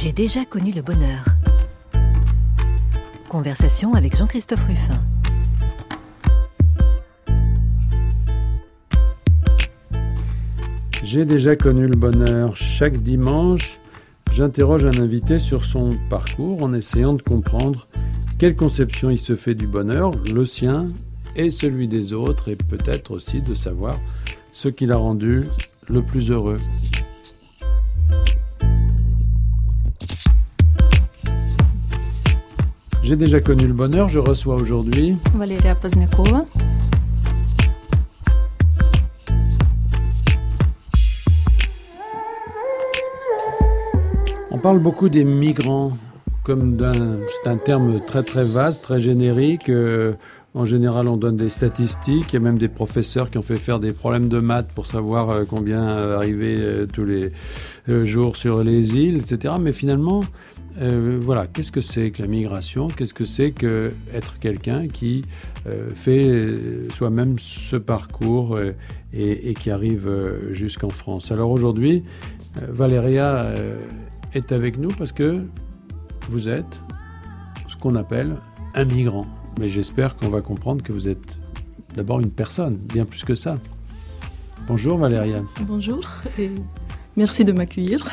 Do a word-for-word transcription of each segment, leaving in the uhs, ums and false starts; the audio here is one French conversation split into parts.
J'ai déjà connu le bonheur. Conversation avec Jean-Christophe Rufin. J'ai déjà connu le bonheur. Chaque dimanche, j'interroge un invité sur son parcours en essayant de comprendre quelle conception il se fait du bonheur, le sien et celui des autres, et peut-être aussi de savoir ce qui l'a rendu le plus heureux. J'ai déjà connu le bonheur, je reçois aujourd'hui Valeriya Pozdnyakova. On parle beaucoup des migrants, comme d'un, c'est un terme très très vaste, très générique. Euh, en général, on donne des statistiques. Il y a même des professeurs qui ont fait faire des problèmes de maths pour savoir euh, combien euh, arrivaient euh, tous les euh, jours sur les îles, et cetera. Mais finalement, euh, voilà, qu'est-ce que c'est que la migration ? Qu'est-ce que c'est que être quelqu'un qui euh, fait soi-même ce parcours euh, et, et qui arrive euh, jusqu'en France ? Alors aujourd'hui, euh, Valeriya... Euh, est avec nous parce que vous êtes ce qu'on appelle un migrant. Mais j'espère qu'on va comprendre que vous êtes d'abord une personne, bien plus que ça. Bonjour Valeriya. Bonjour et merci de m'accueillir.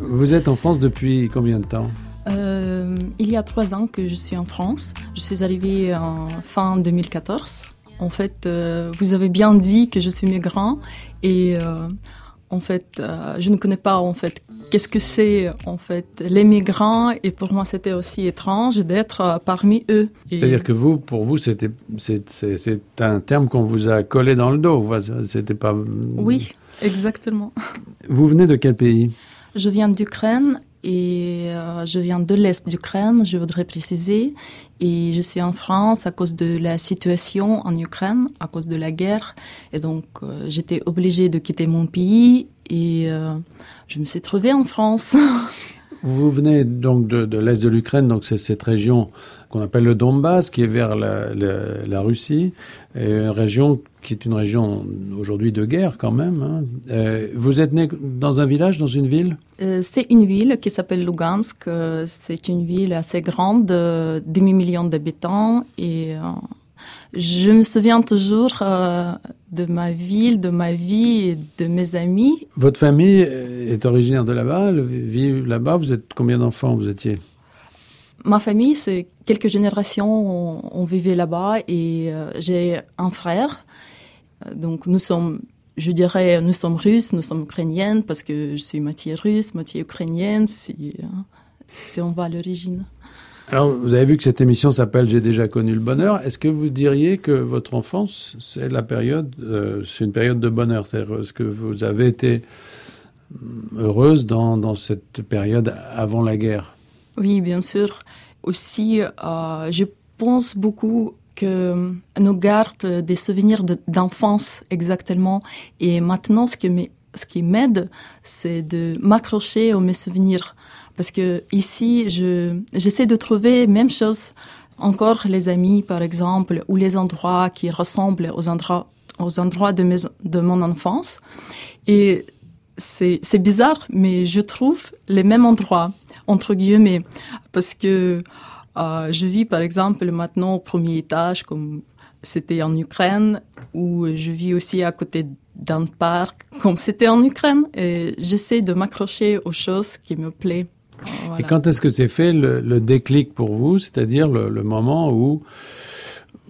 Vous êtes en France depuis combien de temps ? euh, Il y a trois ans que je suis en France. Je suis arrivée en fin deux mille quatorze. En fait, euh, vous avez bien dit que je suis migrant et... Euh, En fait, euh, je ne connais pas, en fait, qu'est-ce que c'est, en fait, les migrants. Et pour moi, c'était aussi étrange d'être euh, parmi eux. Et... C'est-à-dire que vous, pour vous, c'était, c'est, c'est, c'est un terme qu'on vous a collé dans le dos. C'était pas... Oui, exactement. Vous venez de quel pays ? Je viens d'Ukraine et euh, je viens de l'Est d'Ukraine, je voudrais préciser. Et je suis en France à cause de la situation en Ukraine, à cause de la guerre. Et donc, euh, j'étais obligée de quitter mon pays et euh, je me suis trouvée en France. Vous venez donc de, de l'Est de l'Ukraine, donc c'est cette région qu'on appelle le Donbass, qui est vers la, la, la Russie, une région qui est une région aujourd'hui de guerre quand même. Hein. Euh, vous êtes né dans un village, dans une ville ? euh, C'est une ville qui s'appelle Lugansk. Euh, c'est une ville assez grande, euh, demi-million d'habitants. Et euh, je me souviens toujours euh, de ma ville, de ma vie et de mes amis. Votre famille est originaire de là-bas, vit là-bas. Vous êtes combien d'enfants vous étiez ? Ma famille, c'est quelques générations, on, on vivait là-bas et euh, j'ai un frère. Donc nous sommes, je dirais, nous sommes russes, nous sommes ukrainiennes parce que je suis moitié russe, moitié ukrainienne, si, si on va à l'origine. Alors vous avez vu que cette émission s'appelle « J'ai déjà connu le bonheur ». Est-ce que vous diriez que votre enfance, c'est la période, euh, c'est une période de bonheur ? C'est-à-dire, est-ce que vous avez été heureuse dans, dans cette période avant la guerre ? Oui, bien sûr. Aussi, euh, je pense beaucoup que nous gardons des souvenirs de, d'enfance exactement. Et maintenant, ce qui, m'est, ce qui m'aide, c'est de m'accrocher aux mes souvenirs. Parce que ici, je, j'essaie de trouver même chose. Encore les amis, par exemple, ou les endroits qui ressemblent aux endroits, aux endroits de, mes, de mon enfance. Et c'est, c'est bizarre, mais je trouve les mêmes endroits. Entre guillemets, parce que euh, je vis par exemple maintenant au premier étage, comme c'était en Ukraine, ou je vis aussi à côté d'un parc, comme c'était en Ukraine, et j'essaie de m'accrocher aux choses qui me plaisent. Voilà. Et quand est-ce que c'est fait le, le déclic pour vous, c'est-à-dire le, le moment où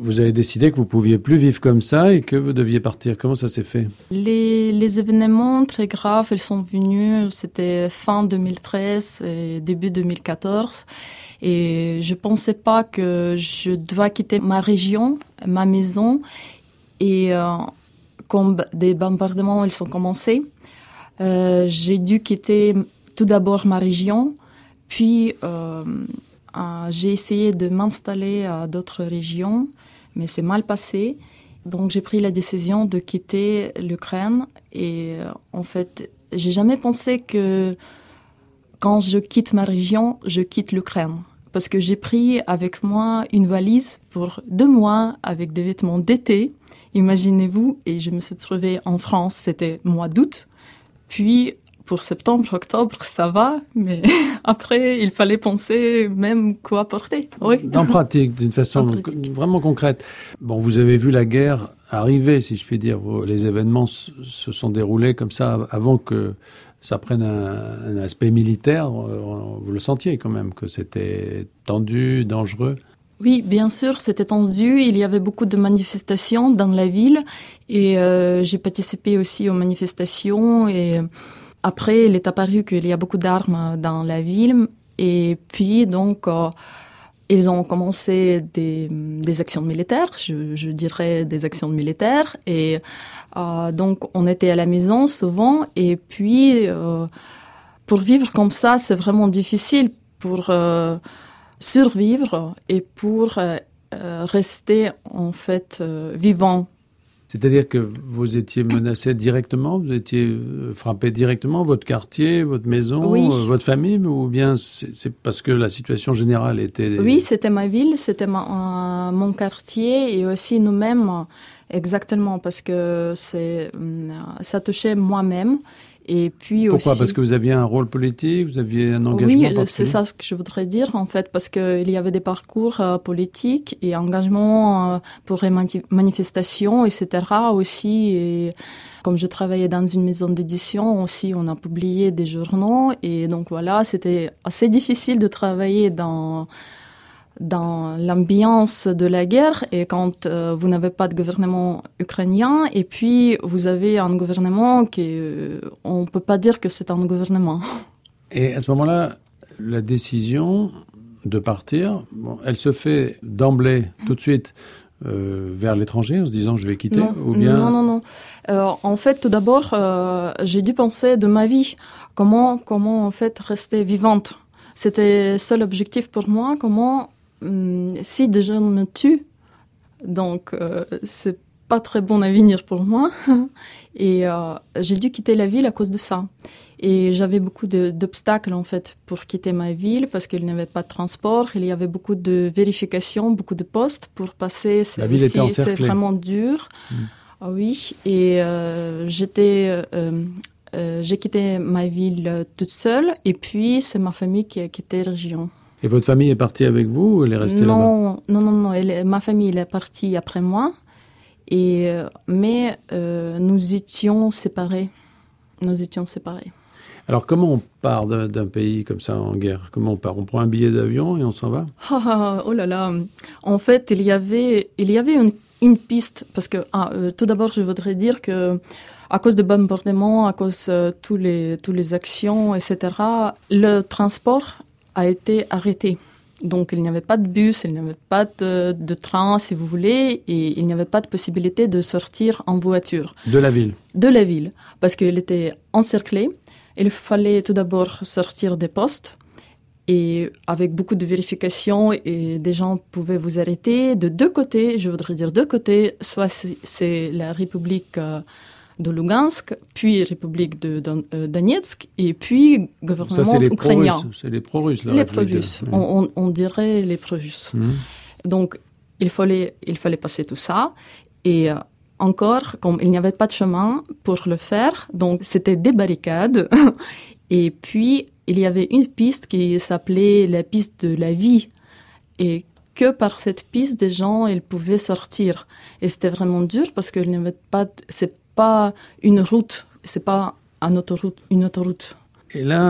vous avez décidé que vous ne pouviez plus vivre comme ça et que vous deviez partir. Comment ça s'est fait ? Les, les événements très graves, ils sont venus, c'était fin deux mille treize et début deux mille quatorze. Et je ne pensais pas que je dois quitter ma région, ma maison. Et euh, quand des bombardements ils sont commencés, euh, j'ai dû quitter tout d'abord ma région, puis euh, euh, j'ai essayé de m'installer à d'autres régions. Mais c'est mal passé, donc j'ai pris la décision de quitter l'Ukraine. Et euh, en fait, j'ai jamais pensé que quand je quitte ma région, je quitte l'Ukraine. Parce que j'ai pris avec moi une valise pour deux mois avec des vêtements d'été, imaginez-vous, et je me suis trouvée en France, c'était mois d'août. Puis pour septembre, octobre, ça va, mais après, il fallait penser même quoi porter. Oui. En pratique, d'une façon pratique. Vraiment concrète. Bon, vous avez vu la guerre arriver, si je puis dire. Les événements se sont déroulés comme ça avant que ça prenne un, un aspect militaire. Vous le sentiez quand même, que c'était tendu, dangereux. Oui, bien sûr, c'était tendu. Il y avait beaucoup de manifestations dans la ville et euh, j'ai participé aussi aux manifestations. Et après, il est apparu qu'il y a beaucoup d'armes dans la ville. Et puis, donc, euh, ils ont commencé des, des actions militaires, je, je dirais des actions militaires. Et euh, donc, on était à la maison souvent. Et puis, euh, pour vivre comme ça, c'est vraiment difficile pour... Euh, survivre et pour euh, rester en fait euh, vivant. C'est-à-dire que vous étiez menacé directement, vous étiez frappé directement, votre quartier, votre maison, oui. euh, votre famille, ou bien c'est, c'est parce que la situation générale était... Oui, c'était ma ville, c'était ma, euh, mon quartier et aussi nous-mêmes, exactement, parce que c'est, euh, ça touchait moi-même. Et puis Pourquoi aussi... Parce que vous aviez un rôle politique, vous aviez un engagement particulier ? Oui, c'est ça ce que je voudrais dire, en fait, parce qu'il y avait des parcours euh, politiques et engagements euh, pour les mani- manifestations, et cetera aussi. Et comme je travaillais dans une maison d'édition aussi, on a publié des journaux. Et donc voilà, c'était assez difficile de travailler dans... dans l'ambiance de la guerre et quand euh, vous n'avez pas de gouvernement ukrainien et puis vous avez un gouvernement qui euh, on peut pas dire que c'est un gouvernement. Et à ce moment-là, la décision de partir, bon, elle se fait d'emblée tout de suite euh, vers l'étranger en se disant je vais quitter non, ou bien Non non non. Euh, en fait, tout d'abord, euh, j'ai dû penser de ma vie, comment comment en fait rester vivante. C'était seul objectif pour moi, comment si des gens me tuent, donc euh, c'est pas très bon avenir pour moi. Et euh, j'ai dû quitter la ville à cause de ça. Et j'avais beaucoup de, d'obstacles en fait pour quitter ma ville parce qu'il n'y avait pas de transport, il y avait beaucoup de vérifications, beaucoup de postes pour passer. C'est, la ville aussi, était encerclée. C'est vraiment dur. Mmh. Ah oui, et euh, j'étais. Euh, euh, j'ai quitté ma ville toute seule et puis c'est ma famille qui a quitté la région. Et votre famille est partie avec vous ou elle est restée non, là-bas ? Non, non, non. Elle, ma famille elle est partie après moi. Et, mais euh, nous étions séparés. Nous étions séparés. Alors, comment on part d'un, d'un pays comme ça en guerre ? Comment on part ? On prend un billet d'avion et on s'en va ? oh, oh là là ! En fait, il y avait, il y avait une, une piste. Parce que, ah, euh, tout d'abord, je voudrais dire que... À cause de bombardements, à cause de euh, tous les, tous les actions, et cetera, le transport... a été arrêté. Donc, il n'y avait pas de bus, il n'y avait pas de, de train, si vous voulez, et il n'y avait pas de possibilité de sortir en voiture. De la ville. De la ville, parce qu'elle était encerclée. Il fallait tout d'abord sortir des postes, et avec beaucoup de vérifications, et des gens pouvaient vous arrêter de deux côtés, je voudrais dire deux côtés, soit c'est, c'est la République... Euh, de Lugansk, puis République de Don, euh, Donetsk, et puis gouvernement ça, ukrainien. C'est les pro-russes, là. Les pro-russes, mmh. on, on dirait les pro-russes. Mmh. Donc, il fallait, il fallait passer tout ça. Et euh, encore, comme il n'y avait pas de chemin pour le faire, donc c'était des barricades. Et puis, il y avait une piste qui s'appelait la piste de la vie. Et que par cette piste, des gens, ils pouvaient sortir. Et c'était vraiment dur parce qu'il n'y avait pas... De, c'est pas une route, c'est pas un autoroute, une autoroute. Et là,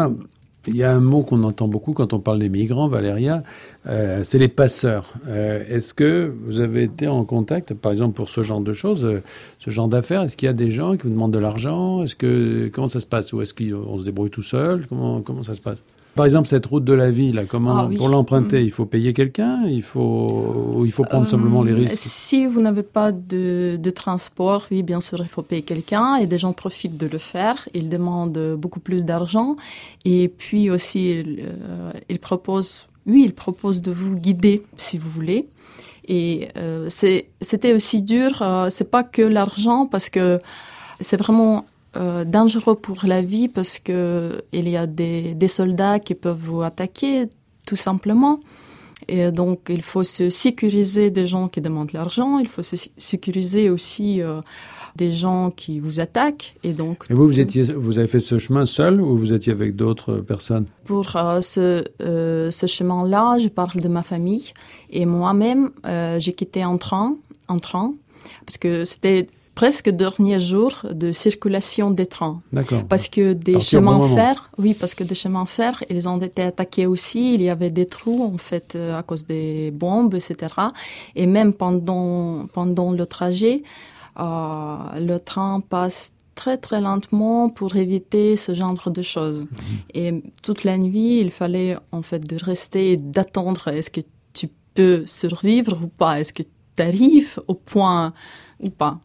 il y a un mot qu'on entend beaucoup quand on parle des migrants, Valeriya, euh, c'est les passeurs. Euh, est-ce que vous avez été en contact, par exemple, pour ce genre de choses, euh, ce genre d'affaires ? Est-ce qu'il y a des gens qui vous demandent de l'argent ? Est-ce que comment ça se passe ? Ou est-ce qu'on se débrouille tout seul ? Comment comment ça se passe ? Par exemple, cette route de la vie, là, comment, ah, oui. pour l'emprunter, il faut payer quelqu'un, il faut, il faut prendre euh, simplement les risques. Si vous n'avez pas de, de transport, oui, bien sûr, il faut payer quelqu'un et des gens profitent de le faire. Ils demandent beaucoup plus d'argent et puis aussi, euh, ils proposent, oui, ils proposent de vous guider, si vous voulez. Et euh, c'est, c'était aussi dur, euh, c'est pas que l'argent parce que c'est vraiment... Euh, dangereux pour la vie parce que il y a des, des soldats qui peuvent vous attaquer tout simplement et donc il faut se sécuriser des gens qui demandent l'argent, il faut se sécuriser aussi euh, des gens qui vous attaquent. Et donc, et vous, vous, étiez, vous avez fait ce chemin seul ou vous étiez avec d'autres personnes? Pour euh, ce, euh, ce chemin-là, je parle de ma famille. Et moi-même, euh, j'ai quitté en train, en train, parce que c'était presque dernier jour de circulation des trains. D'accord. Parce que des Parti chemins bon fer, oui, parce que des chemins fer, ils ont été attaqués aussi. Il y avait des trous, en fait, à cause des bombes, et cetera. Et même pendant, pendant le trajet, euh, le train passe très, très lentement pour éviter ce genre de choses. Mmh. Et toute la nuit, il fallait, en fait, de rester et d'attendre. Est-ce que tu peux survivre ou pas? Est-ce que tu arrives au point ou pas?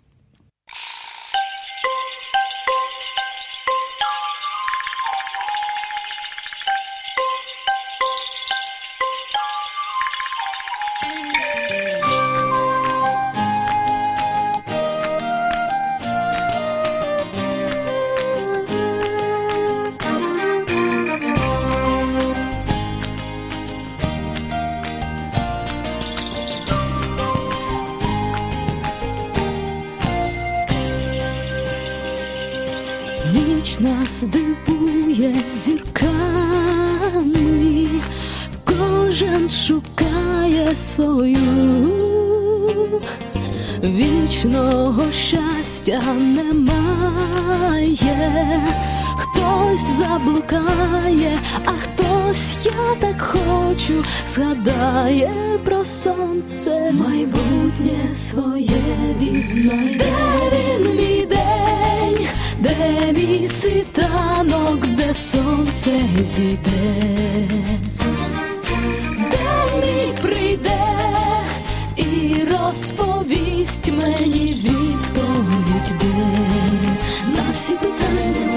Нас дивує зірками, кожен шукає свою, вічного щастя немає, хтось заблукає, а хтось, я так хочу, згадає про сонце, майбутнє своє віднайде. Він мій день, де мій світанок, де сонце зійде, де мій прийде і розповість мені відповідь, де на всі питання мої.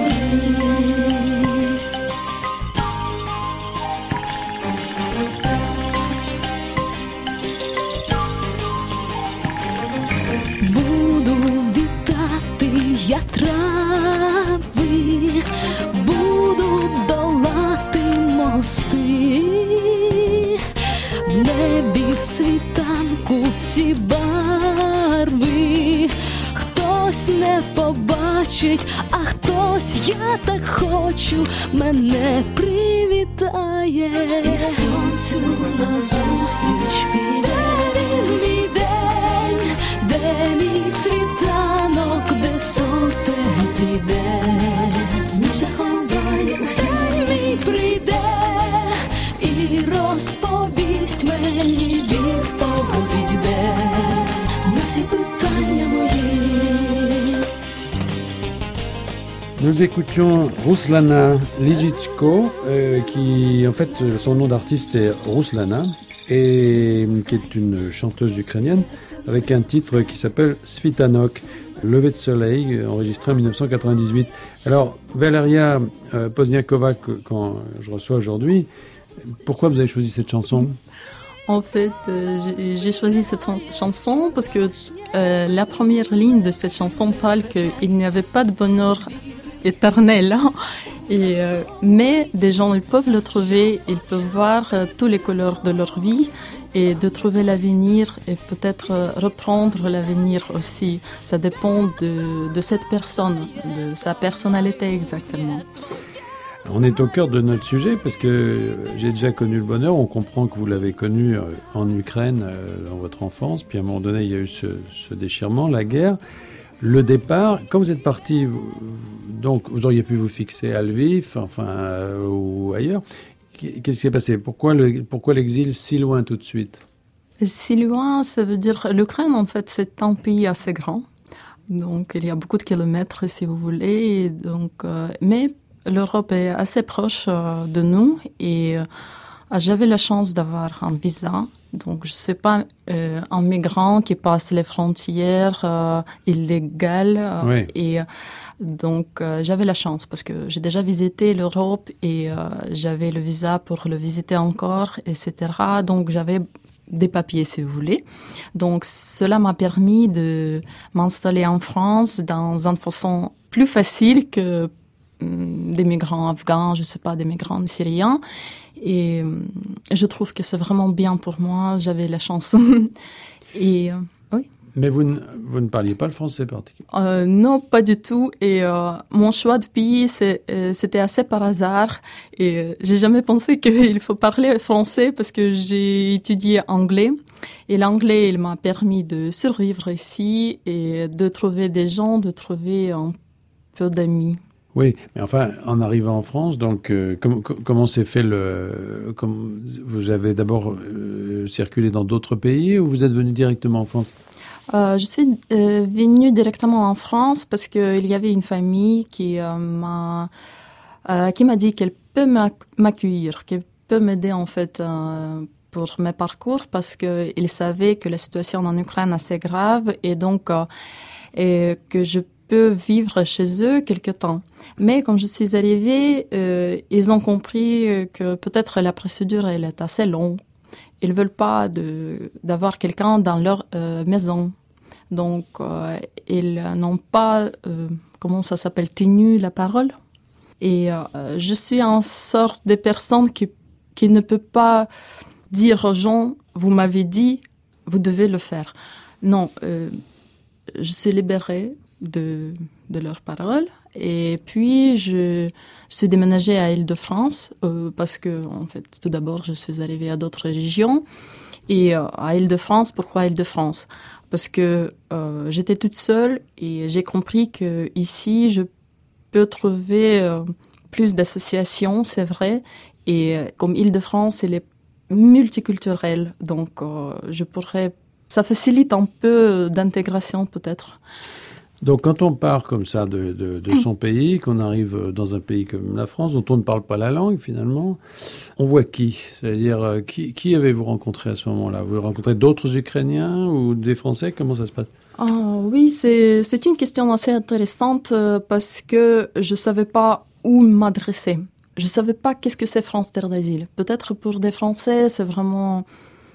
Буду вітати я трави, буду долати мости, в небі світанку всі барви, хтось не побачить, а хтось, я так хочу, мене привітає, і сонцю назустріч піде. Він мій день, де мій світанок, де сонце зійде, ніч заховає у сні, мій прийде і розповість мені відповідь, де на всі питання мої. Nous écoutions Ruslana Lijichko, euh, qui, en fait, son nom d'artiste c'est Ruslana, et qui est une chanteuse ukrainienne, avec un titre qui s'appelle Svitanok, Levé de soleil, enregistré en dix-neuf cent quatre-vingt-dix-huit. Alors, Valeriya euh, Pozdnyakova, que, quand je reçois aujourd'hui, pourquoi vous avez choisi cette chanson ? En fait, euh, j'ai, j'ai choisi cette chanson parce que euh, la première ligne de cette chanson parle qu'il n'y avait pas de bonheur éternel, hein, et, euh, mais des gens ils peuvent le trouver, ils peuvent voir euh, tous les couleurs de leur vie et de trouver l'avenir et peut-être euh, reprendre l'avenir aussi. Ça dépend de, de cette personne, de sa personnalité exactement. On est au cœur de notre sujet parce que j'ai déjà connu le bonheur. On comprend que vous l'avez connu en Ukraine, dans votre enfance. Puis à un moment donné, il y a eu ce, ce déchirement, la guerre, le départ. Quand vous êtes parti, vous, donc vous auriez pu vous fixer à Lviv, enfin euh, ou ailleurs. Qu'est-ce qui s'est passé ? Pourquoi le, pourquoi l'exil si loin tout de suite ? Si loin, ça veut dire l'Ukraine. En fait, c'est un pays assez grand, donc il y a beaucoup de kilomètres, si vous voulez. Et donc, euh, mais l'Europe est assez proche euh, de nous et euh, j'avais la chance d'avoir un visa. Donc, je ne sais pas, euh, un migrant qui passe les frontières euh, illégales. Euh, oui. Et donc, euh, j'avais la chance parce que j'ai déjà visité l'Europe et euh, j'avais le visa pour le visiter encore, et cetera. Donc, j'avais des papiers, si vous voulez. Donc, cela m'a permis de m'installer en France dans une façon plus facile que des migrants afghans, je sais pas, des migrants syriens. Et je trouve que c'est vraiment bien pour moi. J'avais la chance. Et euh, oui. Mais vous ne, vous ne parliez pas le français particulièrement? euh, Non, pas du tout. Et euh, mon choix de pays, c'est, euh, c'était assez par hasard. Et euh, j'ai jamais pensé qu'il faut parler français parce que j'ai étudié anglais. Et l'anglais, il m'a permis de survivre ici et de trouver des gens, de trouver un peu d'amis. Oui, mais enfin, en arrivant en France, donc euh, com- com- comment s'est fait le... Com- vous avez d'abord euh, circulé dans d'autres pays ou vous êtes venu directement en France? Euh, je suis euh, venue directement en France parce qu'il y avait une famille qui, euh, m'a, euh, qui m'a dit qu'elle peut m'accueillir, qu'elle peut m'aider en fait euh, pour mes parcours parce qu'ils savaient que la situation en Ukraine est assez grave et donc euh, et que je peux vivre chez eux quelque temps. Mais quand je suis arrivée, euh, ils ont compris que peut-être la procédure elle est assez longue. Ils veulent pas de, d'avoir quelqu'un dans leur euh, maison. Donc, euh, ils n'ont pas, euh, comment ça s'appelle, tenu la parole. Et euh, je suis en sorte de personne qui, qui ne peut pas dire aux gens, vous m'avez dit, vous devez le faire. Non, euh, je suis libérée de, de leur parole. Et puis, je, je suis déménagée à Île-de-France euh, parce que, en fait, tout d'abord, je suis arrivée à d'autres régions. Et euh, à Île-de-France, pourquoi Île-de-France? Parce que euh, j'étais toute seule et j'ai compris qu'ici, je peux trouver euh, plus d'associations, c'est vrai. Et euh, comme Île-de-France, elle est multiculturelle, donc euh, je pourrais... Ça facilite un peu d'intégration, peut-être. Donc, quand on part comme ça de, de, de son pays, qu'on arrive dans un pays comme la France, dont on ne parle pas la langue, finalement, on voit qui? C'est-à-dire, euh, qui, qui avez-vous rencontré à ce moment-là? Vous rencontrez d'autres Ukrainiens ou des Français? Comment ça se passe? Oh, oui, c'est, c'est une question assez intéressante parce que je ne savais pas où m'adresser. Je ne savais pas qu'est-ce que c'est France Terre d'Asile. Peut-être pour des Français, c'est vraiment...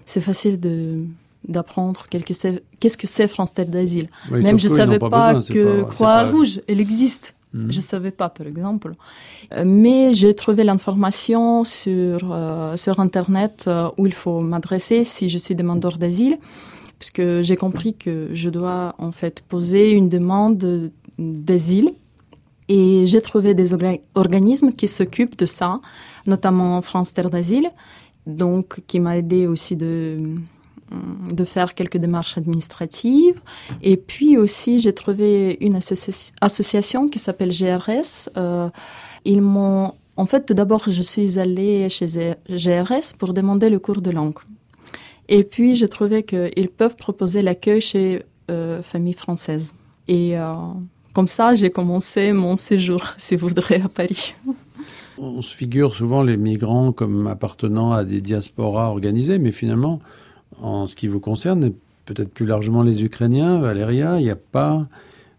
C'est facile de... d'apprendre quelque c'est, qu'est-ce que c'est France Terre d'Asile. Oui, même je ne savais pas, pas besoin, que Croix-Rouge, pas... elle existe. Mm-hmm. Je ne savais pas, par exemple. Euh, mais j'ai trouvé l'information sur, euh, sur Internet euh, où il faut m'adresser si je suis demandeur d'asile, puisque j'ai compris que je dois en fait poser une demande d'asile. Et j'ai trouvé des orga- organismes qui s'occupent de ça, notamment France Terre d'Asile, donc qui m'a aidé aussi de... de faire quelques démarches administratives. Et puis aussi, j'ai trouvé une associ- association qui s'appelle G R S. Euh, ils m'ont... En fait, tout d'abord, je suis allée chez G R S pour demander le cours de langue. Et puis, j'ai trouvé qu'ils peuvent proposer l'accueil chez euh, famille française. Et euh, comme ça, j'ai commencé mon séjour, si vous voudrez, à Paris. On se figure souvent les migrants comme appartenant à des diasporas organisées, mais finalement... En ce qui vous concerne, et peut-être plus largement les Ukrainiens, Valeriya, il n'y a pas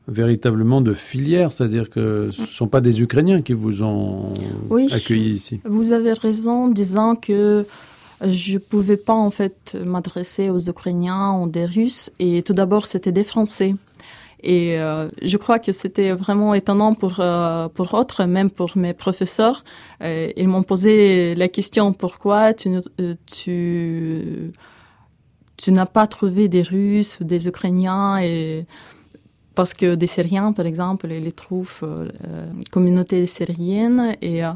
véritablement de filière, c'est-à-dire que ce ne sont pas des Ukrainiens qui vous ont oui, accueilli ici. Vous avez raison, disant que je ne pouvais pas en fait m'adresser aux Ukrainiens ou des Russes, et tout d'abord c'était des Français. Et euh, je crois que c'était vraiment étonnant pour euh, pour autres, même pour mes professeurs. Euh, ils m'ont posé la question pourquoi tu euh, tu Tu n'as pas trouvé des Russes ou des Ukrainiens et... parce que des Syriens, par exemple, ils les trouvent euh, communauté syrienne. Et, euh...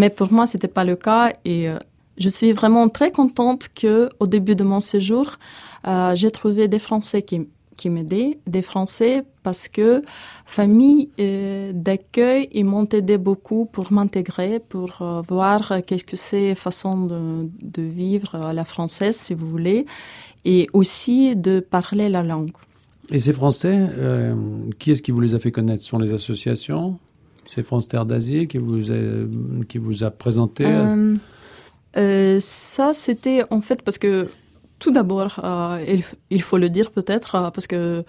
Mais pour moi, ce n'était pas le cas. Et euh, je suis vraiment très contente qu'au début de mon séjour, euh, j'ai trouvé des Français qui, qui m'aidaient. Des Français parce que famille euh, d'accueil, ils m'ont aidé beaucoup pour m'intégrer, pour euh, voir euh, qu'est-ce que c'est la façon de, de vivre à euh, la française, si vous voulez, et aussi de parler la langue. Et ces Français, euh, qui est-ce qui vous les a fait connaître? Ce sont les associations? C'est France Terre d'Asile qui vous a, qui vous a présenté euh, euh, Ça, c'était en fait parce que, tout d'abord, euh, il, il faut le dire peut-être, euh, parce que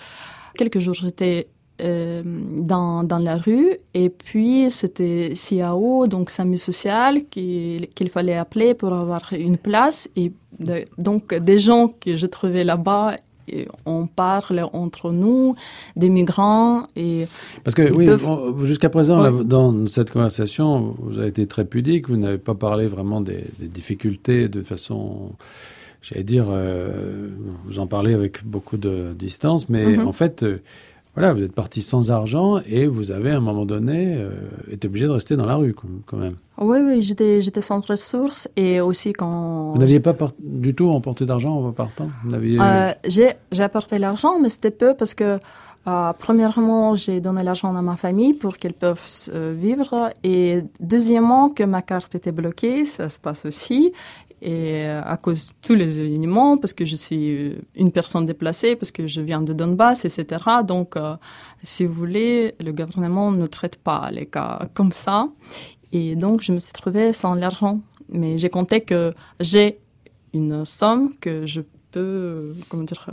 quelques jours, j'étais euh, dans, dans la rue et puis c'était C A O, donc Samu Social, qui, qu'il fallait appeler pour avoir une place. Et de, donc, des gens que j'ai trouvés là-bas, et on parle entre nous, des migrants. Et parce que, oui, peuvent... on, jusqu'à présent, ouais. Là, dans cette conversation, vous avez été très pudique, vous n'avez pas parlé vraiment des, des difficultés de façon... j'allais dire, euh, vous en parlez avec beaucoup de distance, mais mm-hmm. en fait, euh, voilà, vous êtes parti sans argent et vous avez, à un moment donné, euh, été obligé de rester dans la rue, quand même. Oui, oui, j'étais, j'étais sans ressources et aussi quand... Vous n'aviez pas par- du tout emporté d'argent en partant? Vous aviez... euh, j'ai, j'ai apporté l'argent, mais c'était peu parce que, euh, premièrement, j'ai donné l'argent à ma famille pour qu'elles peuvent euh, vivre et deuxièmement, que ma carte était bloquée, ça se passe aussi. Et à cause de tous les événements, parce que je suis une personne déplacée, parce que je viens de Donbass, et cetera. Donc, euh, si vous voulez, le gouvernement ne traite pas les cas comme ça. Et donc, je me suis trouvée sans l'argent. Mais j'ai compté que j'ai une somme que je peux, comment dire,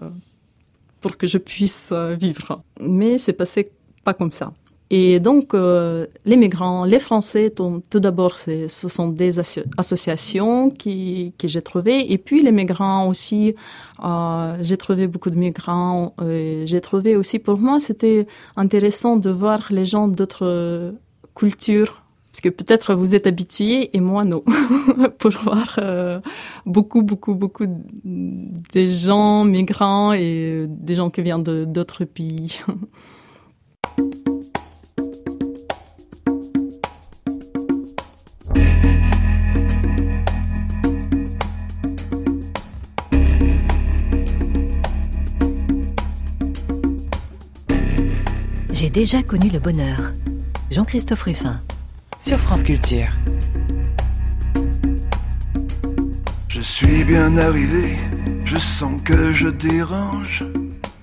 pour que je puisse vivre. Mais c'est passé pas comme ça. Et donc, euh, les migrants, les Français, tout, tout d'abord, c'est, ce sont des asso- associations qui, qui j'ai trouvées. Et puis, les migrants aussi, euh, j'ai trouvé beaucoup de migrants. Euh, j'ai trouvé aussi, pour moi, c'était intéressant de voir les gens d'autres cultures. Parce que peut-être vous êtes habitués et moi, non. Pour voir euh, beaucoup, beaucoup, beaucoup des gens migrants et des gens qui viennent de, d'autres pays. J'ai déjà connu le bonheur. Jean-Christophe Rufin, sur France Culture. Je suis bien arrivé, je sens que je dérange.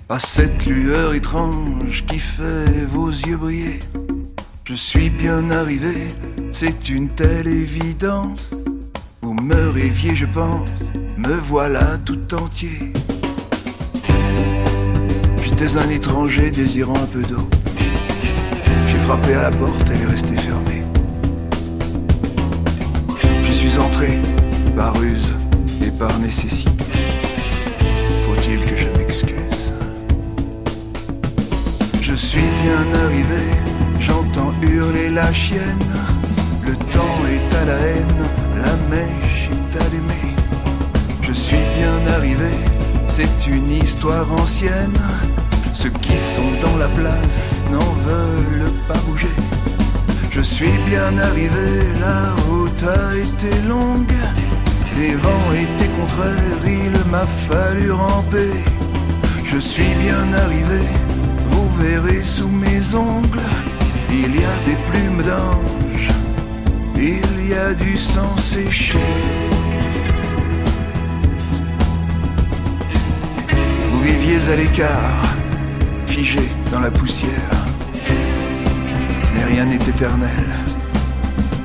À cette lueur étrange qui fait vos yeux briller. Je suis bien arrivé, c'est une telle évidence. Vous me rêviez, je pense, me voilà tout entier. J'étais un étranger désirant un peu d'eau. J'ai frappé à la porte, elle est restée fermée. Je suis entré par ruse et par nécessité. Faut-il que je m'excuse? Je suis bien arrivé, j'entends hurler la chienne. Le temps est à la haine, la mèche est allumée. Je suis bien arrivé, c'est une histoire ancienne. Ceux qui sont dans la place n'en veulent pas bouger. Je suis bien arrivé, la route a été longue. Les vents étaient contraires, il m'a fallu ramper. Je suis bien arrivé, vous verrez sous mes ongles, il y a des plumes d'ange, il y a du sang séché. Vous viviez à l'écart, figé dans la poussière, mais rien n'est éternel,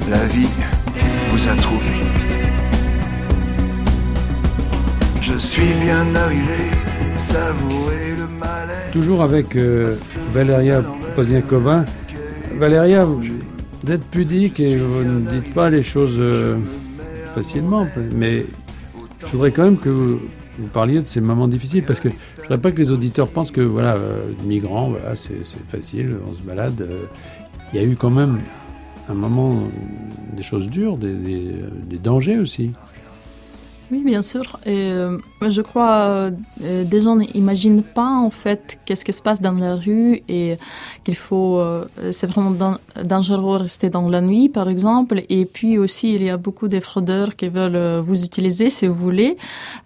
la vie vous a trouvé. Je suis bien arrivé, savourer le malaise. Toujours avec euh, Valeriya Pozdnyakova. Valeriya, vous, vous êtes pudique et vous ne dites pas les choses euh, facilement, mais je voudrais quand même que vous, vous parliez de ces moments difficiles, parce que je ne voudrais pas que les auditeurs pensent que, voilà, euh, migrants, voilà, c'est, c'est facile, on se balade. Il euh, y a eu quand même un moment, des choses dures, des, des, des dangers aussi. Oui, bien sûr. Et euh, je crois euh, des gens n'imaginent pas en fait qu'est-ce qui se passe dans la rue et qu'il faut. Euh, c'est vraiment dan- dangereux de rester dans la nuit, par exemple. Et puis aussi, il y a beaucoup de fraudeurs qui veulent vous utiliser, si vous voulez.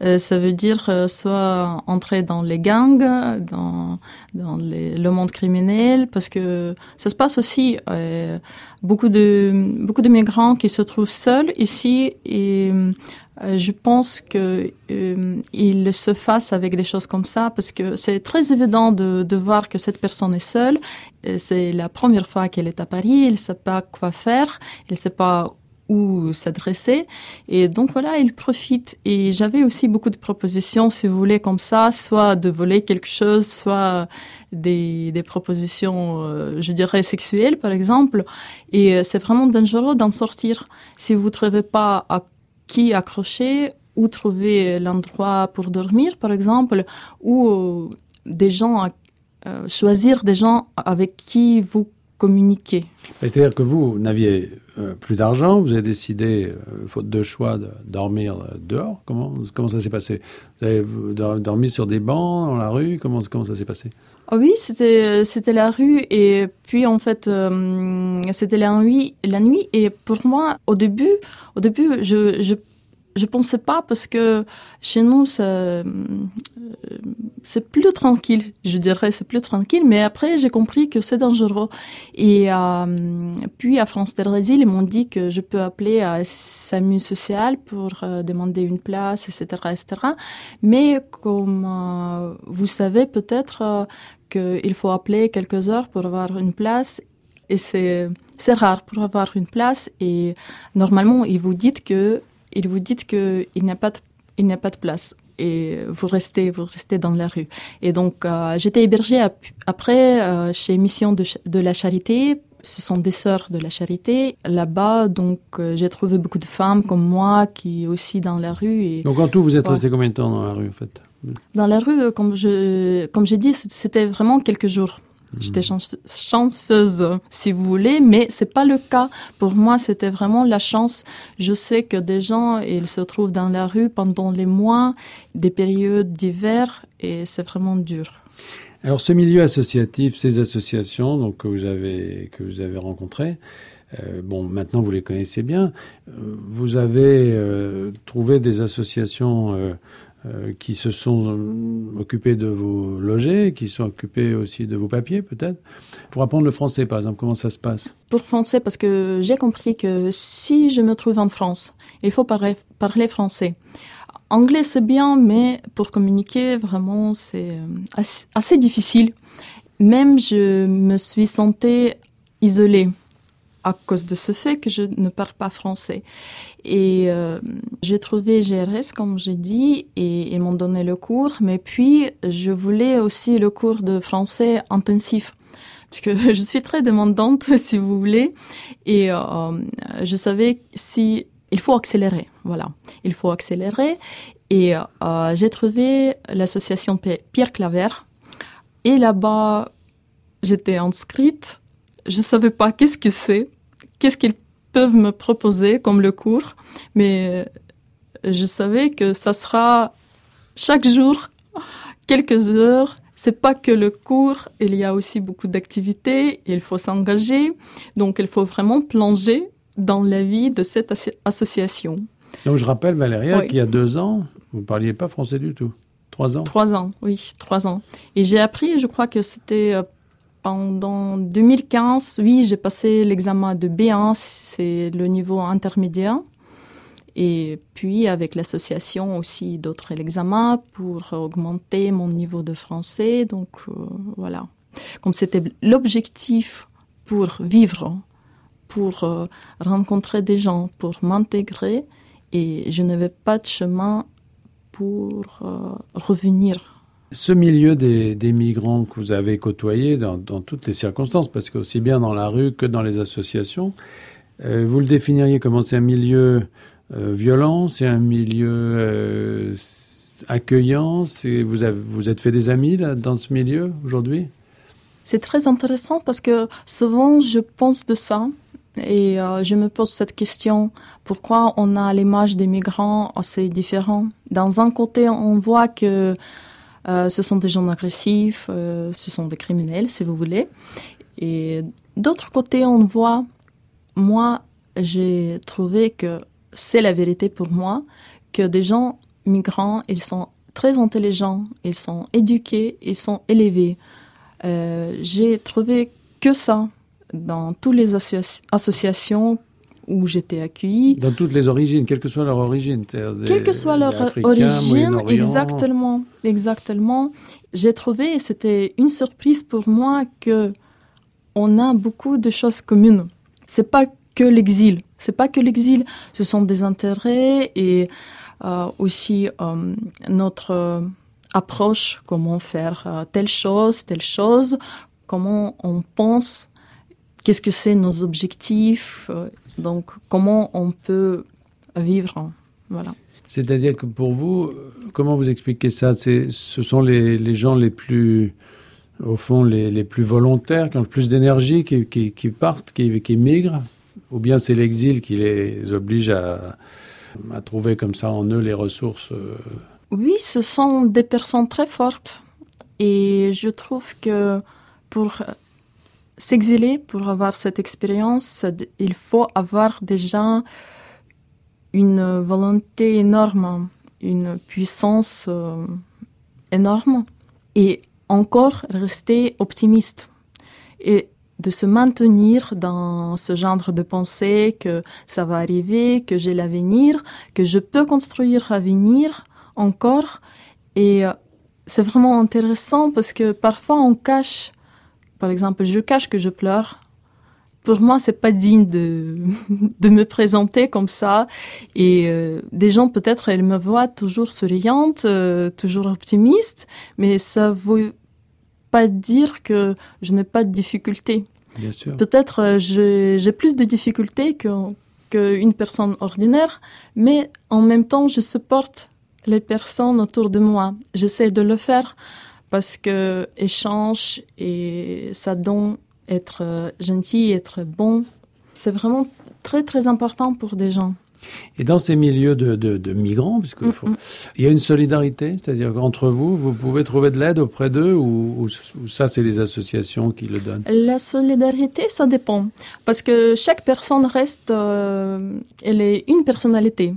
Euh, ça veut dire euh, soit entrer dans les gangs, dans dans les, le monde criminel, parce que ça se passe aussi. Euh, beaucoup de beaucoup de migrants qui se trouvent seuls ici et je pense que euh, il se fasse avec des choses comme ça parce que c'est très évident de, de voir que cette personne est seule. Et c'est la première fois qu'elle est à Paris. Elle ne sait pas quoi faire. Elle ne sait pas où s'adresser. Et donc voilà, il profite. Et j'avais aussi beaucoup de propositions, si vous voulez, comme ça, soit de voler quelque chose, soit des, des propositions, euh, je dirais, sexuelles, par exemple. Et c'est vraiment dangereux d'en sortir. Si vous ne trouvez pas à qui accrocher, ou trouver l'endroit pour dormir, par exemple, ou euh, des gens, à, euh, choisir des gens avec qui vous communiquer. C'est-à-dire que vous n'aviez euh, plus d'argent, vous avez décidé, euh, faute de choix, de dormir dehors. Comment, comment ça s'est passé? Vous avez dormi sur des bancs, dans la rue? Comment, comment ça s'est passé? Oh oui, c'était, c'était la rue. Et puis, en fait, euh, c'était la nuit, la nuit. Et pour moi, au début, au début je... je Je pensais pas parce que chez nous, ça, c'est plus tranquille. Je dirais c'est plus tranquille, mais après, j'ai compris que c'est dangereux. Et euh, puis, à France Terre d'Asile, ils m'ont dit que je peux appeler à Samu Social pour euh, demander une place, et cetera, et cetera. Mais comme euh, vous savez peut-être euh, qu'il faut appeler quelques heures pour avoir une place. Et c'est, c'est rare pour avoir une place. Et normalement, ils vous disent que Ils vous disent qu'il n'y a pas de, il n'y a pas de place et vous restez, vous restez dans la rue. Et donc, euh, j'étais hébergée à, après euh, chez Mission de, de la Charité. Ce sont des sœurs de la Charité. Là-bas, donc, euh, j'ai trouvé beaucoup de femmes comme moi qui aussi dans la rue. Et, donc, en tout, vous êtes ouais. restée combien de temps dans la rue, en fait? Dans la rue, comme, je, comme j'ai dit, c'était vraiment quelques jours. J'étais chanceuse, si vous voulez, mais c'est pas le cas. Pour moi, c'était vraiment la chance. Je sais que des gens, ils se trouvent dans la rue pendant les mois, des périodes d'hiver, et c'est vraiment dur. Alors, ce milieu associatif, ces associations donc, que vous avez, que vous avez rencontrées, euh, bon, maintenant, vous les connaissez bien. Vous avez euh, trouvé des associations... Euh, Euh, qui se sont euh, occupés de vos logés, qui sont occupés aussi de vos papiers, peut-être. Pour apprendre le français, par exemple, comment ça se passe? Pour français, parce que j'ai compris que si je me trouve en France, il faut parler, parler français. Anglais, c'est bien, mais pour communiquer, vraiment, c'est assez, assez difficile. Même, je me suis sentie isolée à cause de ce fait que je ne parle pas français. Et euh, j'ai trouvé G R S, comme j'ai dit, et ils m'ont donné le cours. Mais puis, je voulais aussi le cours de français intensif, parce que je suis très demandante, si vous voulez. Et euh, je savais si il faut accélérer, voilà. Il faut accélérer. Et euh, j'ai trouvé l'association Pierre Claver. Et là-bas, j'étais inscrite. Je ne savais pas qu'est-ce que c'est, qu'est-ce qu'ils peuvent me proposer comme le cours, mais je savais que ça sera chaque jour, quelques heures. C'est pas que le cours, il y a aussi beaucoup d'activités, il faut s'engager, donc il faut vraiment plonger dans la vie de cette as- association. Donc je rappelle, Valéria, oui. qu'il y a deux ans, vous ne parliez pas français du tout. Trois ans. Trois ans, oui, trois ans. Et j'ai appris, je crois que c'était... Pendant deux mille quinze, oui, j'ai passé l'examen de B un, c'est le niveau intermédiaire. Et puis, avec l'association aussi d'autres examens pour augmenter mon niveau de français. Donc, euh, voilà. Comme c'était l'objectif pour vivre, pour euh, rencontrer des gens, pour m'intégrer. Et je n'avais pas de chemin pour euh, revenir. Ce milieu des, des migrants que vous avez côtoyé dans, dans toutes les circonstances, parce qu'aussi bien dans la rue que dans les associations, euh, vous le définiriez comment? C'est un milieu euh, violent, c'est un milieu euh, accueillant, c'est, vous avez, vous êtes fait des amis là, dans ce milieu aujourd'hui? C'est très intéressant parce que souvent je pense de ça. Et euh, je me pose cette question, pourquoi on a l'image des migrants assez différents? Dans un côté, on voit que Euh, ce sont des gens agressifs, euh, ce sont des criminels, si vous voulez. Et d'autre côté, on voit, moi, j'ai trouvé que c'est la vérité pour moi, que des gens migrants, ils sont très intelligents, ils sont éduqués, ils sont élevés. Euh, j'ai trouvé que ça dans toutes les associ- associations où j'étais accueillie. Dans toutes les origines, quelle que soit leur origine. Des, quelle que soit leur origine, exactement, exactement. J'ai trouvé, et c'était une surprise pour moi, qu'on a beaucoup de choses communes. Ce n'est pas que l'exil. C'est pas que l'exil. Ce sont des intérêts et euh, aussi euh, notre euh, approche, comment faire euh, telle chose, telle chose, comment on pense, qu'est-ce que c'est nos objectifs, euh, donc, comment on peut vivre, voilà. C'est-à-dire que pour vous, comment vous expliquez ça? C'est, ce sont les, les gens les plus au fond, les, les plus volontaires, qui ont le plus d'énergie, qui, qui, qui partent, qui, qui migrent. Ou bien c'est l'exil qui les oblige à, à trouver comme ça en eux les ressources. Oui, ce sont des personnes très fortes. Et je trouve que pour s'exiler, pour avoir cette expérience, il faut avoir déjà une volonté énorme, une puissance euh, énorme. Et encore rester optimiste et de se maintenir dans ce genre de pensée que ça va arriver, que j'ai l'avenir, que je peux construire l'avenir encore. Et c'est vraiment intéressant parce que parfois on cache, par exemple, je cache que je pleure. Pour moi, c'est pas digne de, de me présenter comme ça. Et euh, des gens, peut-être, ils me voient toujours souriante, euh, toujours optimiste, mais ça veut pas dire que je n'ai pas de difficultés. Bien sûr. Peut-être euh, j'ai, j'ai plus de difficultés que qu'une personne ordinaire, mais en même temps, je supporte les personnes autour de moi. J'essaie de le faire parce que échange et ça donne être gentil, être bon, c'est vraiment très, très important pour des gens. Et dans ces milieux de, de, de migrants, parce qu'il faut, il y a une solidarité, c'est-à-dire qu'entre vous, vous pouvez trouver de l'aide auprès d'eux ou, ou, ou ça, c'est les associations qui le donnent? La solidarité, ça dépend. Parce que chaque personne reste, euh, elle est une personnalité.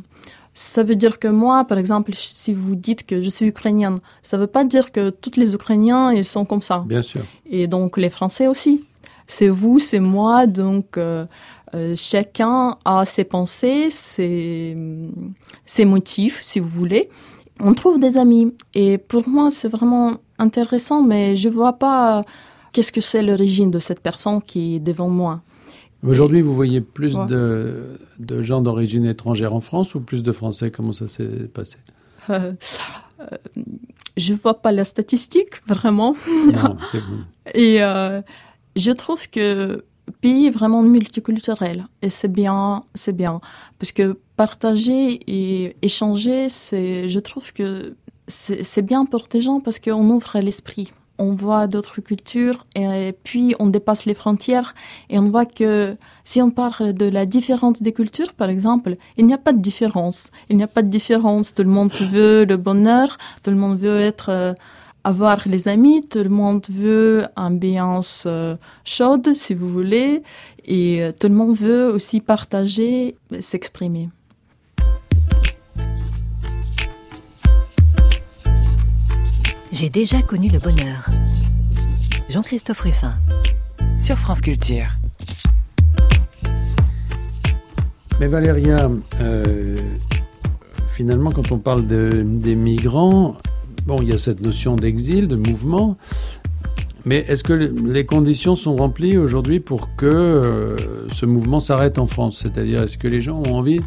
Ça veut dire que moi, par exemple, si vous dites que je suis ukrainienne, ça ne veut pas dire que tous les Ukrainiens, ils sont comme ça. Bien sûr. Et donc, les Français aussi. C'est vous, c'est moi, donc euh, euh, chacun a ses pensées, ses, ses motifs, si vous voulez. On trouve des amis. Et pour moi, c'est vraiment intéressant, mais je ne vois pas euh, qu'est-ce que c'est l'origine de cette personne qui est devant moi. Aujourd'hui, vous voyez plus ouais. de, de gens d'origine étrangère en France ou plus de Français? Comment ça s'est passé? euh, euh, Je ne vois pas la statistique, vraiment. Non, c'est bon. Et... Euh, Je trouve que pays est vraiment multiculturel et c'est bien, c'est bien. Parce que partager et échanger, c'est, je trouve que c'est, c'est bien pour des gens parce qu'on ouvre l'esprit. On voit d'autres cultures et puis on dépasse les frontières et on voit que si on parle de la différence des cultures, par exemple, il n'y a pas de différence. Il n'y a pas de différence. Tout le monde veut le bonheur, tout le monde veut être... avoir les amis, tout le monde veut ambiance euh, chaude, si vous voulez, et euh, tout le monde veut aussi partager, s'exprimer. J'ai déjà connu le bonheur. Jean-Christophe Rufin, sur France Culture. Mais Valériya, euh, finalement, quand on parle de, des migrants... Bon, il y a cette notion d'exil, de mouvement, mais est-ce que les conditions sont remplies aujourd'hui pour que euh, ce mouvement s'arrête en France? C'est-à-dire, est-ce que les gens ont envie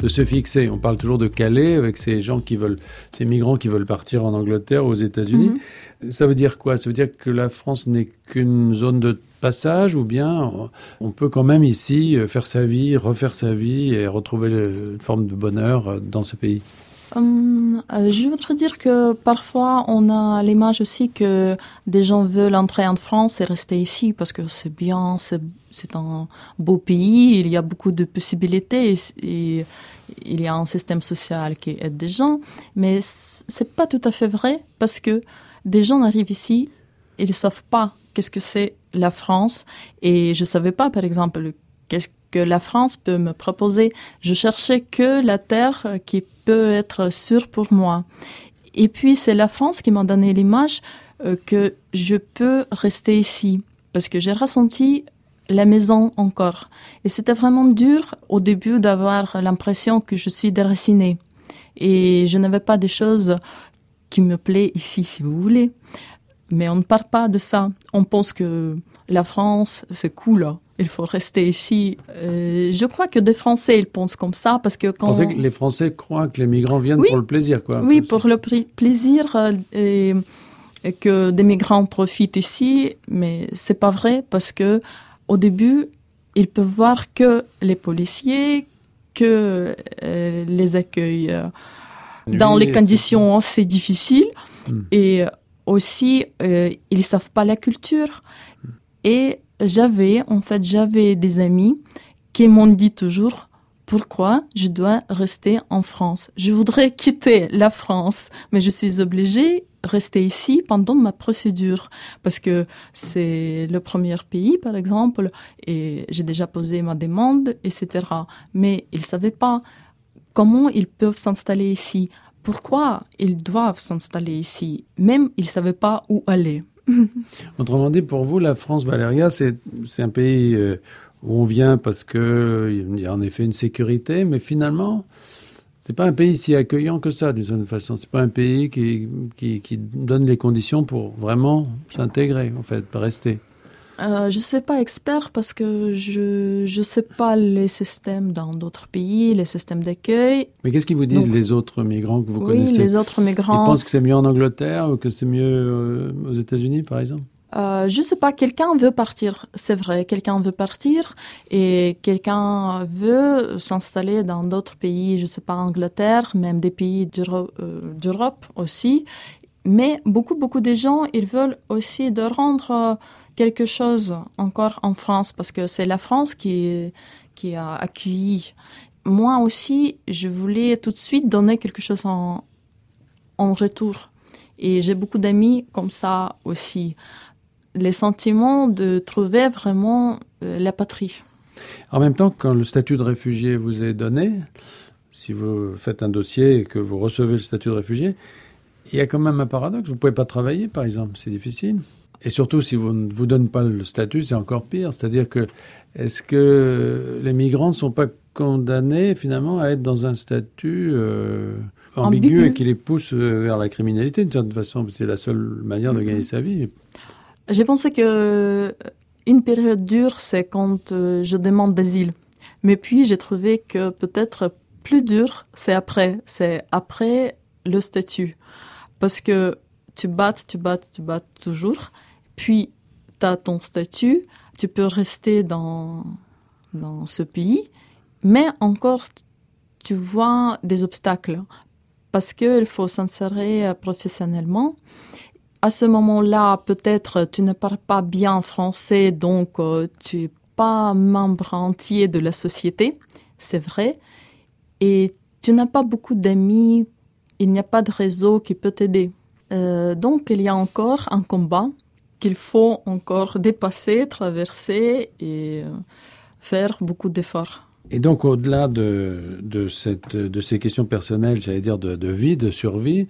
de se fixer? On parle toujours de Calais avec ces gens qui veulent, ces migrants qui veulent partir en Angleterre ou aux États-Unis. Mm-hmm. Ça veut dire quoi? Ça veut dire que la France n'est qu'une zone de passage ou bien on peut quand même ici faire sa vie, refaire sa vie et retrouver une forme de bonheur dans ce pays? Hum, je voudrais dire que parfois on a l'image aussi que des gens veulent entrer en France et rester ici parce que c'est bien, c'est, c'est un beau pays, il y a beaucoup de possibilités et, et il y a un système social qui aide des gens, mais c'est pas tout à fait vrai parce que des gens arrivent ici et ils savent pas qu'est-ce que c'est la France et je savais pas par exemple qu'est-ce que la France peut me proposer. Je cherchais que la terre qui peut être sûre pour moi. Et puis, c'est la France qui m'a donné l'image euh, que je peux rester ici, parce que j'ai ressenti la maison encore. Et c'était vraiment dur au début d'avoir l'impression que je suis déracinée. Et je n'avais pas des choses qui me plaisent ici, si vous voulez. Mais on ne parle pas de ça. On pense que la France, c'est cool. Il faut rester ici. Euh, je crois que des Français, ils pensent comme ça parce que quand... Vous pensez que les Français croient que les migrants viennent oui, pour le plaisir, quoi. Oui, pour ça. le pr- plaisir euh, et, et que des migrants profitent ici, mais c'est pas vrai parce que au début, ils peuvent voir que les policiers, que euh, les accueils euh, dans oui, les conditions assez difficiles. Hum. Et aussi, euh, ils ne savent pas la culture. Et j'avais, en fait, j'avais des amis qui m'ont dit toujours « Pourquoi je dois rester en France ? Je voudrais quitter la France, mais je suis obligée de rester ici pendant ma procédure. » Parce que c'est le premier pays, par exemple, et j'ai déjà posé ma demande, et cetera. Mais ils ne savaient pas comment ils peuvent s'installer ici. Pourquoi ils doivent s'installer ici ? Même ils ne savaient pas où aller. Autrement dit, pour vous, la France, Valériya, c'est, c'est un pays où on vient parce qu'il y a en effet une sécurité, mais finalement, ce n'est pas un pays si accueillant que ça, d'une certaine façon. Ce n'est pas un pays qui, qui, qui donne les conditions pour vraiment s'intégrer, en fait, pour rester. Euh, je ne suis pas expert parce que je ne sais pas les systèmes dans d'autres pays, les systèmes d'accueil. Mais qu'est-ce qu'ils vous disent, donc, les autres migrants que vous oui, connaissez ? Oui, les autres migrants. Ils pensent que c'est mieux en Angleterre ou que c'est mieux euh, aux États-Unis, par exemple ? Euh, je ne sais pas, quelqu'un veut partir, c'est vrai, quelqu'un veut partir et quelqu'un veut s'installer dans d'autres pays, je ne sais pas, Angleterre, même des pays d'Euro- euh, d'Europe aussi. Mais beaucoup, beaucoup de gens, ils veulent aussi de rendre euh, quelque chose encore en France, parce que c'est la France qui, qui a accueilli. Moi aussi, je voulais tout de suite donner quelque chose en, en retour. Et j'ai beaucoup d'amis comme ça aussi. Les sentiments de trouver vraiment euh, la patrie. En même temps, quand le statut de réfugié vous est donné, si vous faites un dossier et que vous recevez le statut de réfugié, il y a quand même un paradoxe. Vous ne pouvez pas travailler, par exemple. C'est difficile. Et surtout, si vous ne vous donnez pas le statut, c'est encore pire. C'est-à-dire que, est-ce que les migrants ne sont pas condamnés, finalement, à être dans un statut euh, ambigu, ambigu et qui les pousse vers la criminalité, d'une certaine façon, parce que c'est la seule manière de gagner mm-hmm. sa vie. J'ai pensé qu'une période dure, c'est quand euh, je demande d'asile. Mais puis, j'ai trouvé que peut-être plus dur, c'est après. C'est après le statut. Parce que tu battes, tu battes, tu battes toujours. Puis, tu as ton statut. Tu peux rester dans, dans ce pays. Mais encore, tu vois des obstacles. Parce qu'il faut s'insérer professionnellement. À ce moment-là, peut-être, tu ne parles pas bien français. Donc, euh, tu n'es pas membre entier de la société. C'est vrai. Et tu n'as pas beaucoup d'amis. Il n'y a pas de réseau qui peut t'aider. Euh, donc, il y a encore un combat qu'il faut encore dépasser, traverser et euh, faire beaucoup d'efforts. Et donc, au-delà de, de, cette, de ces questions personnelles, j'allais dire de, de vie, de survie,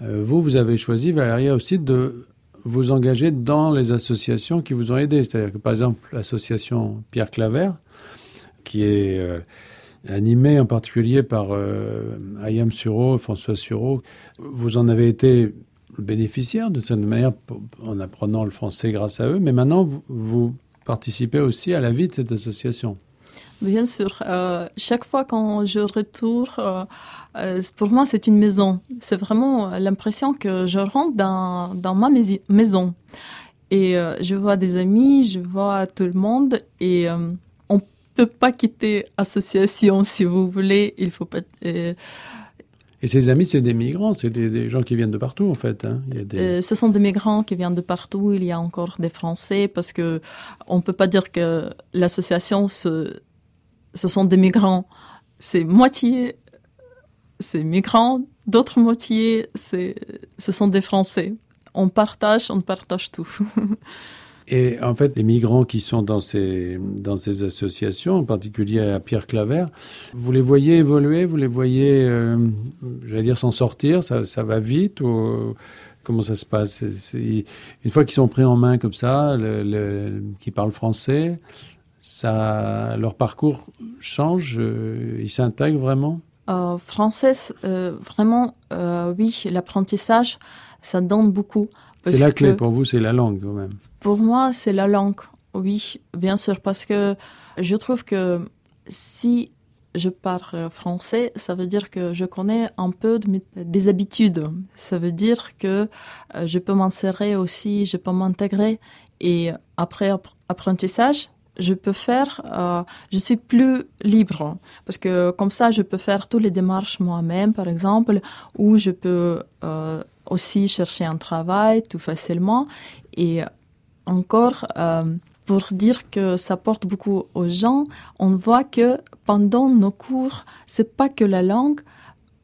euh, vous, vous avez choisi, Valériya, aussi de vous engager dans les associations qui vous ont aidé. C'est-à-dire que, par exemple, l'association Pierre Claver, qui est... Euh, animé en particulier par euh, Ayam Sureau, François Sureau. Vous en avez été bénéficiaire de cette manière en apprenant le français grâce à eux, mais maintenant vous, vous participez aussi à la vie de cette association. Bien sûr. Euh, chaque fois quand je retourne, euh, euh, pour moi c'est une maison. C'est vraiment l'impression que je rentre dans, dans ma mais- maison. Et euh, je vois des amis, je vois tout le monde et... Euh, ne peut pas quitter l'association, si vous voulez. Il faut pas... Euh... Et ces amis, c'est des migrants, c'est des, des gens qui viennent de partout, en fait. Hein. Il y a des... euh, ce sont des migrants qui viennent de partout. Il y a encore des Français, parce qu'on ne peut pas dire que l'association, ce, ce sont des migrants. C'est moitié, c'est migrants. D'autres moitiés, c'est, ce sont des Français. On partage, on partage tout. Et en fait, les migrants qui sont dans ces, dans ces associations, en particulier à Pierre Claver, vous les voyez évoluer, vous les voyez, euh, j'allais dire, s'en sortir, ça, ça va vite ou comment ça se passe ? c'est, c'est, Une fois qu'ils sont pris en main comme ça, le, le, qu'ils parlent français, ça, leur parcours change, euh, ils s'intègrent vraiment ? euh, Français, euh, vraiment, euh, oui, l'apprentissage, ça donne beaucoup. C'est la clé, pour vous, c'est la langue quand même. Pour moi, c'est la langue, oui, bien sûr, parce que je trouve que si je parle français, ça veut dire que je connais un peu de mes, des habitudes. Ça veut dire que je peux m'insérer aussi, je peux m'intégrer. Et après ap- apprentissage, je peux faire, euh, je suis plus libre. Parce que comme ça, je peux faire toutes les démarches moi-même, par exemple, ou je peux... Euh, aussi chercher un travail tout facilement. Et encore, euh, pour dire que ça porte beaucoup aux gens, on voit que pendant nos cours, c'est pas que la langue,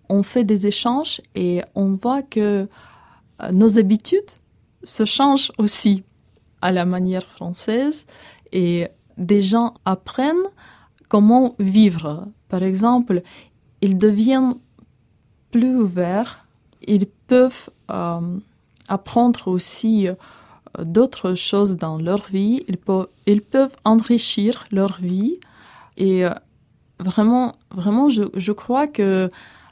on fait des échanges et on voit que nos habitudes se changent aussi à la manière française et des gens apprennent comment vivre. Par exemple, ils deviennent plus ouverts, ils peuvent euh, apprendre aussi d'autres choses dans leur vie, ils peuvent, ils peuvent enrichir leur vie et vraiment, vraiment je, je crois que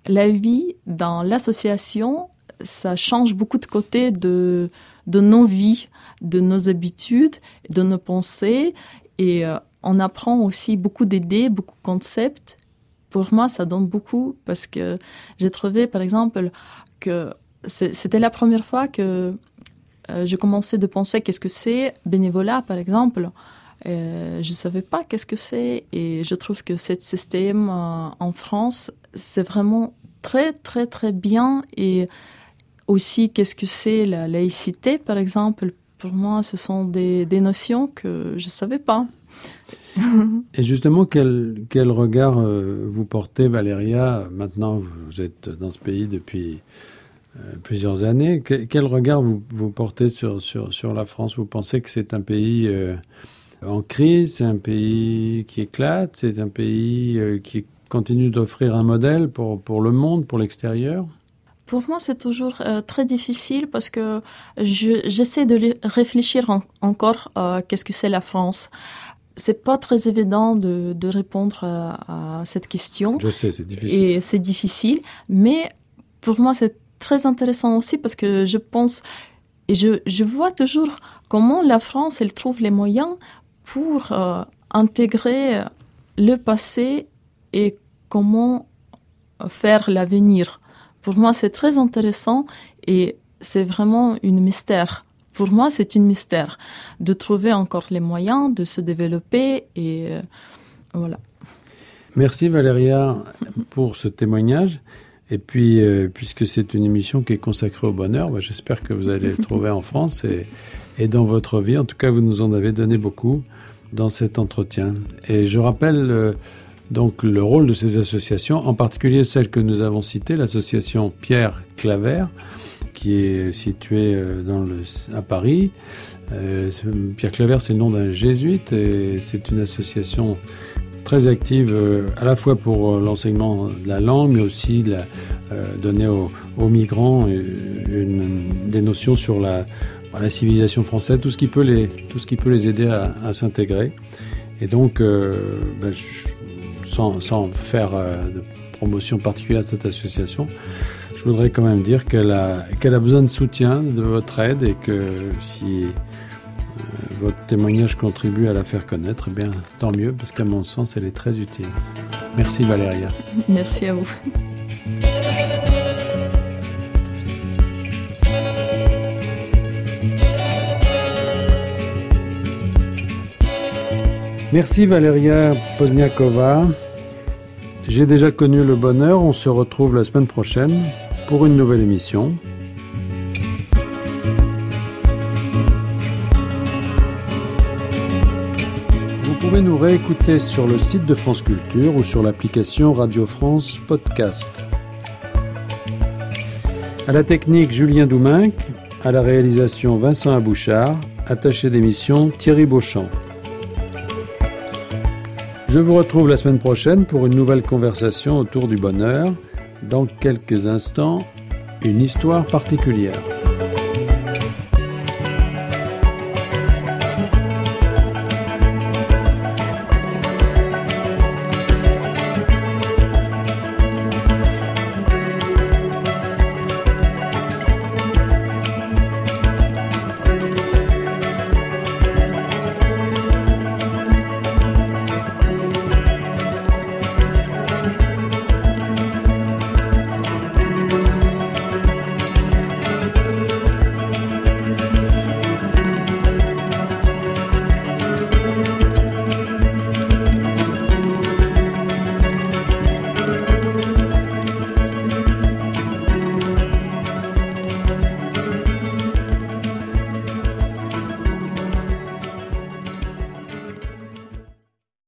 la vie dans l'association, ça change beaucoup de côté de, de nos vies, de nos habitudes, de nos pensées. Et euh, on apprend aussi beaucoup d'idées, beaucoup de concepts. Pour moi, ça donne beaucoup parce que j'ai trouvé, par exemple, que c'est, c'était la première fois que euh, j'ai commencé de penser qu'est-ce que c'est bénévolat, par exemple. Euh, je ne savais pas qu'est-ce que c'est. Et je trouve que ce système euh, en France, c'est vraiment très, très, très bien. Et aussi, qu'est-ce que c'est la laïcité, par exemple? Pour moi, ce sont des, des notions que je ne savais pas. Et justement, quel, quel regard euh, vous portez, Valeriya? Maintenant, vous êtes dans ce pays depuis euh, plusieurs années. Que, quel regard vous, vous portez sur, sur, sur la France? Vous pensez que c'est un pays euh, en crise, c'est un pays qui éclate, c'est un pays euh, qui continue d'offrir un modèle pour, pour le monde, pour l'extérieur? Pour moi, c'est toujours euh, très difficile parce que je, j'essaie de l- réfléchir en, encore à euh, qu'est-ce que c'est la France. C'est pas très évident de, de répondre à, à cette question. Je sais, c'est difficile. Et c'est difficile, mais pour moi, c'est très intéressant aussi parce que je pense et je, je vois toujours comment la France, elle trouve les moyens pour euh, intégrer le passé et comment faire l'avenir. Pour moi, c'est très intéressant et c'est vraiment un mystère. Pour moi, c'est un mystère de trouver encore les moyens de se développer et euh, voilà. Merci Valeriya pour ce témoignage. Et puis, euh, puisque c'est une émission qui est consacrée au bonheur, bah, j'espère que vous allez le trouver en France et, et dans votre vie. En tout cas, vous nous en avez donné beaucoup dans cet entretien. Et je rappelle... Euh, Donc, le rôle de ces associations, en particulier celle que nous avons citée, l'association Pierre Claver, qui est située dans le, à Paris. Euh, Pierre Claver, c'est le nom d'un jésuite et c'est une association très active euh, à la fois pour l'enseignement de la langue, mais aussi la, euh, donner aux, aux migrants une, une, des notions sur la, la civilisation française, tout ce qui peut les, tout ce qui peut les aider à, à s'intégrer. Et donc, euh, ben, je, Sans, sans faire euh, de promotion particulière de cette association, je voudrais quand même dire qu'elle a, qu'elle a besoin de soutien, de votre aide, et que si euh, votre témoignage contribue à la faire connaître, eh bien, tant mieux, parce qu'à mon sens, elle est très utile. Merci Valeriya. Merci à vous. Merci Valeriya Pozdnyakova. J'ai déjà connu le bonheur. On se retrouve la semaine prochaine pour une nouvelle émission. Vous pouvez nous réécouter sur le site de France Culture ou sur l'application Radio France Podcast. À la technique, Julien Douminc. À la réalisation, Vincent Abouchar. Attaché d'émission, Thierry Beauchamp. Je vous retrouve la semaine prochaine pour une nouvelle conversation autour du bonheur. Dans quelques instants, une histoire particulière.